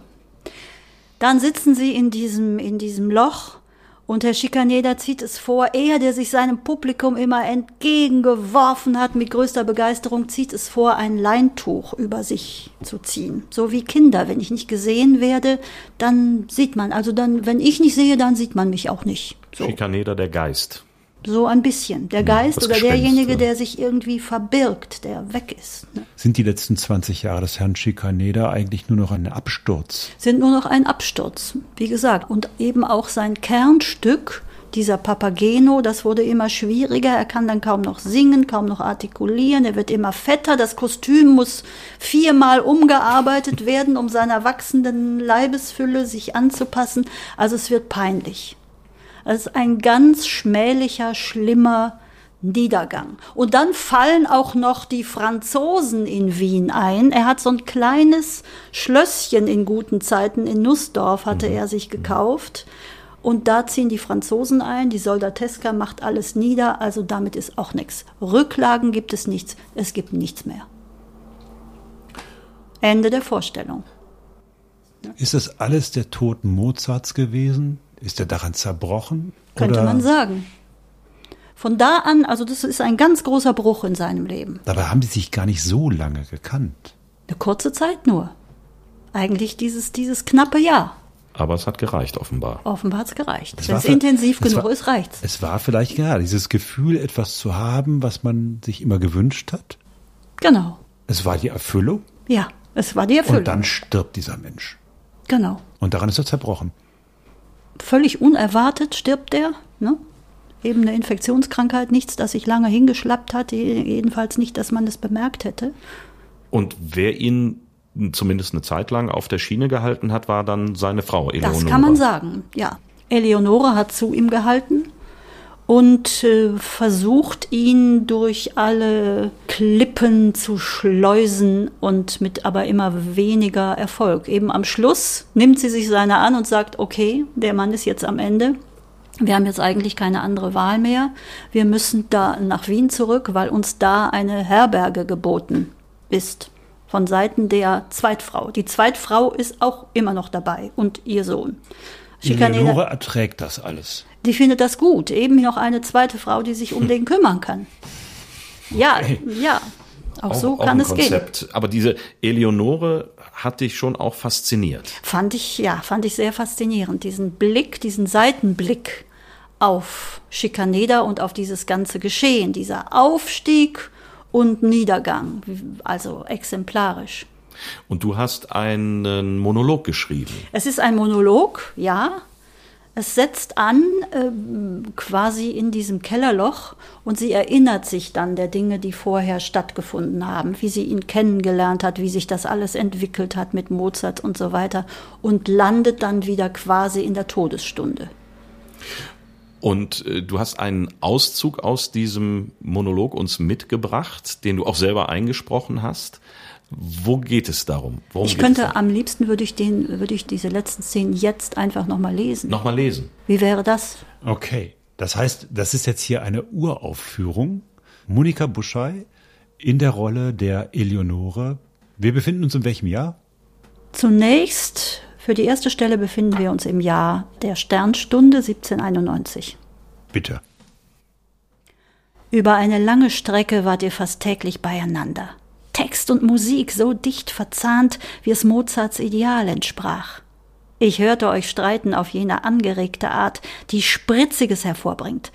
Dann sitzen sie in diesem Loch und Herr Schikaneder zieht es vor. Er, der sich seinem Publikum immer entgegengeworfen hat, mit größter Begeisterung zieht es vor, ein Leintuch über sich zu ziehen. So wie Kinder. Wenn ich nicht gesehen werde, dann sieht man. Also dann, wenn ich nicht sehe, dann sieht man mich auch nicht. So. Schikaneder, der Geist. So ein bisschen. Der Geist oder Gespenst, derjenige, der sich irgendwie verbirgt, der weg ist. Ne? Sind die letzten 20 Jahre des Herrn Schikaneder eigentlich nur noch ein Absturz? Sind nur noch ein Absturz, wie gesagt. Und eben auch sein Kernstück, dieser Papageno, das wurde immer schwieriger. Er kann dann kaum noch singen, kaum noch artikulieren. Er wird immer fetter. Das Kostüm muss 4-mal umgearbeitet werden, um seiner wachsenden Leibesfülle sich anzupassen. Also es wird peinlich. Es ist ein ganz schmählicher, schlimmer Niedergang. Und dann fallen auch noch die Franzosen in Wien ein. Er hat so ein kleines Schlösschen in guten Zeiten, in Nussdorf hatte er sich gekauft. Und da ziehen die Franzosen ein, die Soldateska macht alles nieder, also damit ist auch nichts. Rücklagen gibt es nichts, es gibt nichts mehr. Ende der Vorstellung. Ist das alles der Tod Mozarts gewesen? Ist er daran zerbrochen? Könnte oder? Man sagen. Von da an, also das ist ein ganz großer Bruch in seinem Leben. Dabei haben sie sich gar nicht so lange gekannt. Eine kurze Zeit nur. Eigentlich dieses knappe Jahr. Aber es hat gereicht, offenbar. Offenbar hat es gereicht. Wenn es intensiv genug ist, reicht es. Es war vielleicht gerade dieses Gefühl, etwas zu haben, was man sich immer gewünscht hat. Genau. Es war die Erfüllung. Ja, es war die Erfüllung. Und dann stirbt dieser Mensch. Genau. Und daran ist er zerbrochen. Völlig unerwartet stirbt er, ne? Eben eine Infektionskrankheit, nichts, das sich lange hingeschleppt hat, jedenfalls nicht, dass man es bemerkt hätte. Und wer ihn zumindest eine Zeit lang auf der Schiene gehalten hat, war dann seine Frau, Eleonore. Das kann man sagen, ja. Eleonore hat zu ihm gehalten und versucht, ihn durch alle Klippen zu schleusen und mit aber immer weniger Erfolg. Eben am Schluss nimmt sie sich seiner an und sagt, okay, der Mann ist jetzt am Ende. Wir haben jetzt eigentlich keine andere Wahl mehr. Wir müssen da nach Wien zurück, weil uns da eine Herberge geboten ist von Seiten der Zweitfrau. Die Zweitfrau ist auch immer noch dabei und ihr Sohn. Eleonore erträgt das alles. Die findet das gut. Eben noch eine zweite Frau, die sich um den kümmern kann. Ja, okay. Ja. Auch so kann es Konzept. Gehen. Aber diese Eleonore hat dich schon auch fasziniert. Fand ich sehr faszinierend. Diesen Blick, diesen Seitenblick auf Schikaneder und auf dieses ganze Geschehen. Dieser Aufstieg und Niedergang. Also exemplarisch. Und du hast einen Monolog geschrieben. Es ist ein Monolog, ja. Es setzt an, quasi in diesem Kellerloch, und sie erinnert sich dann der Dinge, die vorher stattgefunden haben, wie sie ihn kennengelernt hat, wie sich das alles entwickelt hat mit Mozart und so weiter, und landet dann wieder quasi in der Todesstunde. Und du hast einen Auszug aus diesem Monolog uns mitgebracht, den du auch selber eingesprochen hast. Wo geht es darum? Am liebsten würde ich diese letzten Szenen jetzt einfach nochmal lesen. Nochmal lesen? Wie wäre das? Okay, das heißt, das ist jetzt hier eine Uraufführung. Monika Buschey in der Rolle der Eleonore. Wir befinden uns in welchem Jahr? Zunächst, für die erste Stelle befinden wir uns im Jahr der Sternstunde 1791. Bitte. Über eine lange Strecke wart ihr fast täglich beieinander. Text und Musik so dicht verzahnt, wie es Mozarts Ideal entsprach. Ich hörte euch streiten auf jene angeregte Art, die Spritziges hervorbringt.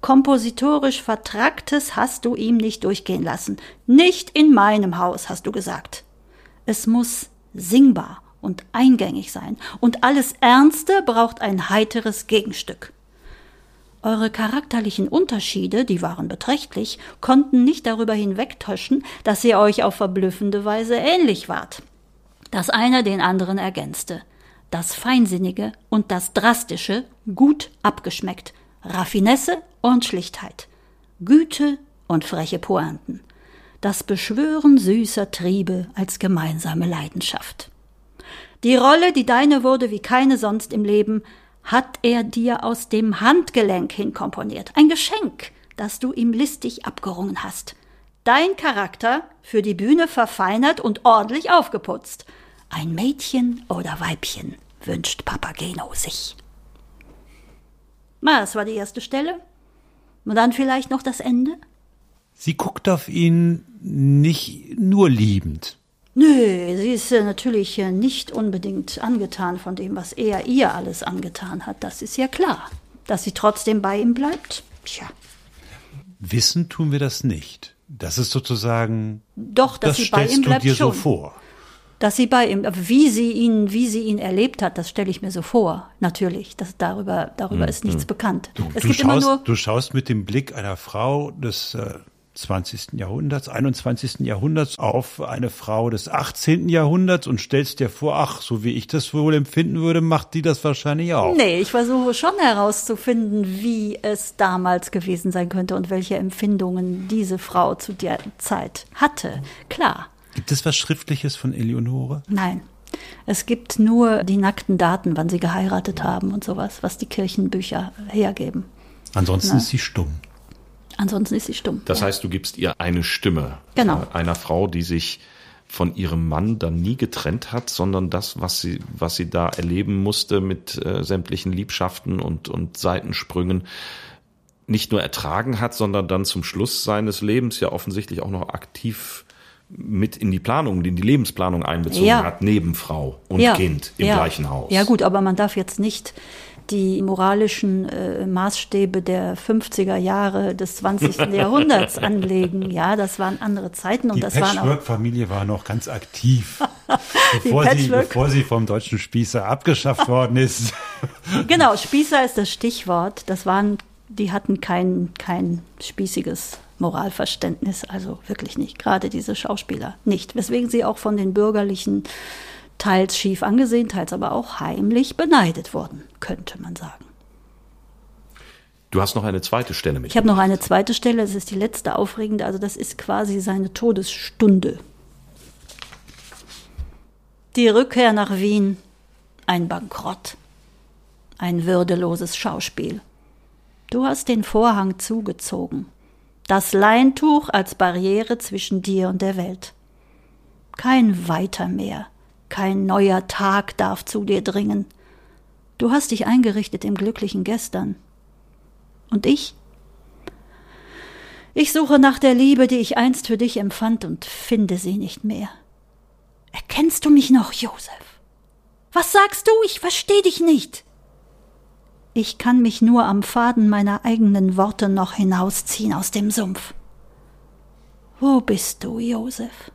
Kompositorisch Vertracktes hast du ihm nicht durchgehen lassen. Nicht in meinem Haus, hast du gesagt. Es muss singbar und eingängig sein, und alles Ernste braucht ein heiteres Gegenstück. Eure charakterlichen Unterschiede, die waren beträchtlich, konnten nicht darüber hinwegtäuschen, dass ihr euch auf verblüffende Weise ähnlich wart. Dass einer den anderen ergänzte. Das Feinsinnige und das Drastische gut abgeschmeckt. Raffinesse und Schlichtheit. Güte und freche Pointen. Das Beschwören süßer Triebe als gemeinsame Leidenschaft. Die Rolle, die deine wurde wie keine sonst im Leben, hat er dir aus dem Handgelenk hinkomponiert. Ein Geschenk, das du ihm listig abgerungen hast. Dein Charakter für die Bühne verfeinert und ordentlich aufgeputzt. Ein Mädchen oder Weibchen wünscht Papageno sich. Na, das war die erste Stelle. Und dann vielleicht noch das Ende? Sie guckt auf ihn nicht nur liebend. Nö, sie ist natürlich nicht unbedingt angetan von dem, was er ihr alles angetan hat. Das ist ja klar. Dass sie trotzdem bei ihm bleibt, tja. Wissen tun wir das nicht. Das ist sozusagen, doch, dass sie bei ihm bleibt, stellst du dir so vor. Dass sie bei ihm, wie sie ihn erlebt hat, das stelle ich mir so vor. Natürlich, darüber ist nichts bekannt. Du schaust mit dem Blick einer Frau des 20. Jahrhunderts, 21. Jahrhunderts auf eine Frau des 18. Jahrhunderts und stellst dir vor, ach, so wie ich das wohl empfinden würde, macht die das wahrscheinlich auch. Nee, ich versuche schon herauszufinden, wie es damals gewesen sein könnte und welche Empfindungen diese Frau zu der Zeit hatte. Klar. Gibt es was Schriftliches von Eleonore? Nein. Es gibt nur die nackten Daten, wann sie geheiratet haben und sowas, was die Kirchenbücher hergeben. Ansonsten ist sie stumm. Das heißt, du gibst ihr eine Stimme, genau, einer Frau, die sich von ihrem Mann dann nie getrennt hat, sondern das, was sie da erleben musste mit sämtlichen Liebschaften und Seitensprüngen, nicht nur ertragen hat, sondern dann zum Schluss seines Lebens ja offensichtlich auch noch aktiv mit in die Lebensplanung einbezogen hat, neben Frau und Kind im gleichen Haus. Ja gut, aber man darf jetzt nicht die moralischen Maßstäbe der 50er Jahre des 20. Jahrhunderts anlegen. Ja, das waren andere Zeiten. Und die Patchwork-Familie war noch ganz aktiv, bevor sie vom deutschen Spießer abgeschafft worden ist. Genau, Spießer ist das Stichwort. Die hatten kein spießiges Moralverständnis, also wirklich nicht. Gerade diese Schauspieler nicht. Weswegen sie auch von den bürgerlichen teils schief angesehen, teils aber auch heimlich beneidet worden, könnte man sagen. Du hast noch eine zweite Stelle mitgebracht. Ich habe noch eine zweite Stelle, das ist die letzte aufregende, also das ist quasi seine Todesstunde. Die Rückkehr nach Wien, ein Bankrott, ein würdeloses Schauspiel. Du hast den Vorhang zugezogen, das Leintuch als Barriere zwischen dir und der Welt. Kein Weiter mehr. Kein neuer Tag darf zu dir dringen. Du hast dich eingerichtet im glücklichen Gestern. Und ich? Ich suche nach der Liebe, die ich einst für dich empfand, und finde sie nicht mehr. Erkennst du mich noch, Josef? Was sagst du? Ich verstehe dich nicht. Ich kann mich nur am Faden meiner eigenen Worte noch hinausziehen aus dem Sumpf. Wo bist du, Josef?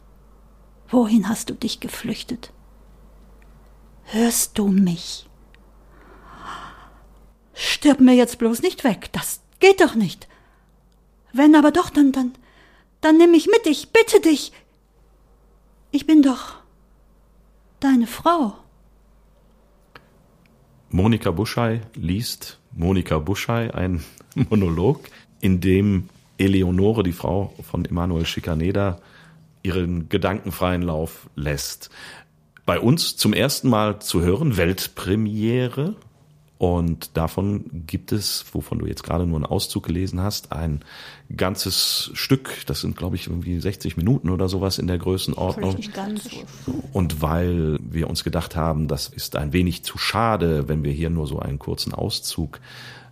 wohin hast du dich geflüchtet? Hörst du mich? Stirb mir jetzt bloß nicht weg, das geht doch nicht. Wenn aber doch, dann nimm mich mit, ich bitte dich. Ich bin doch deine Frau. Monika Buschey liest Monika Buschey, ein Monolog, in dem Eleonore, die Frau von Emanuel Schikaneder, ihren gedankenfreien Lauf lässt. Bei uns zum ersten Mal zu hören, Weltpremiere. Und davon gibt es, wovon du jetzt gerade nur einen Auszug gelesen hast, ein ganzes Stück. Das sind, glaube ich, irgendwie 60 Minuten oder sowas in der Größenordnung. Nicht ganz. Und weil wir uns gedacht haben, das ist ein wenig zu schade, wenn wir hier nur so einen kurzen Auszug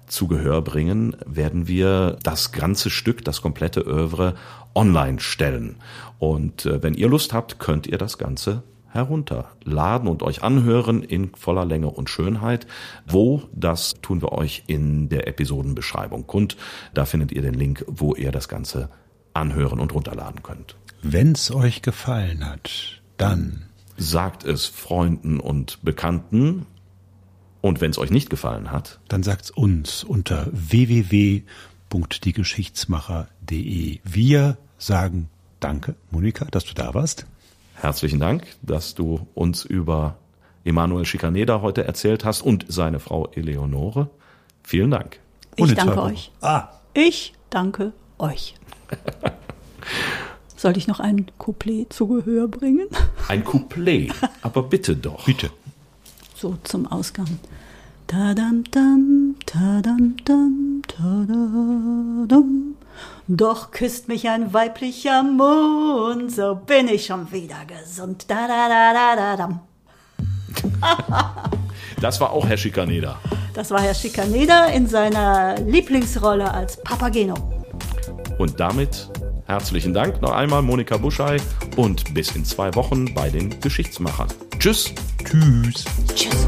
zu Gehör bringen, werden wir das ganze Stück, das komplette Œuvre online stellen. Und wenn ihr Lust habt, könnt ihr das Ganze herunterladen und euch anhören in voller Länge und Schönheit. Wo, das tun wir euch in der Episodenbeschreibung kund. Da findet ihr den Link, wo ihr das Ganze anhören und runterladen könnt. Wenn's euch gefallen hat, dann sagt es Freunden und Bekannten. Und wenn's euch nicht gefallen hat, dann sagt's uns unter www.diegeschichtsmacher.de. Wir sagen danke, Monika, dass du da warst. Herzlichen Dank, dass du uns über Emanuel Schikaneder heute erzählt hast und seine Frau Eleonore. Vielen Dank. Ich danke euch. Ich danke euch. Sollte ich noch ein Couplet zu Gehör bringen? Ein Couplet, aber bitte doch. Bitte. So zum Ausgang. Tadam, tam, tadam, tam, tadam. Doch küsst mich ein weiblicher Mund, so bin ich schon wieder gesund. Da, da, da, da, da, da. Das war auch Herr Schikaneder. Das war Herr Schikaneder in seiner Lieblingsrolle als Papageno. Und damit herzlichen Dank noch einmal, Monika Buschey, und bis in 2 Wochen bei den Geschichtsmachern. Tschüss. Tschüss. Tschüss.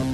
you.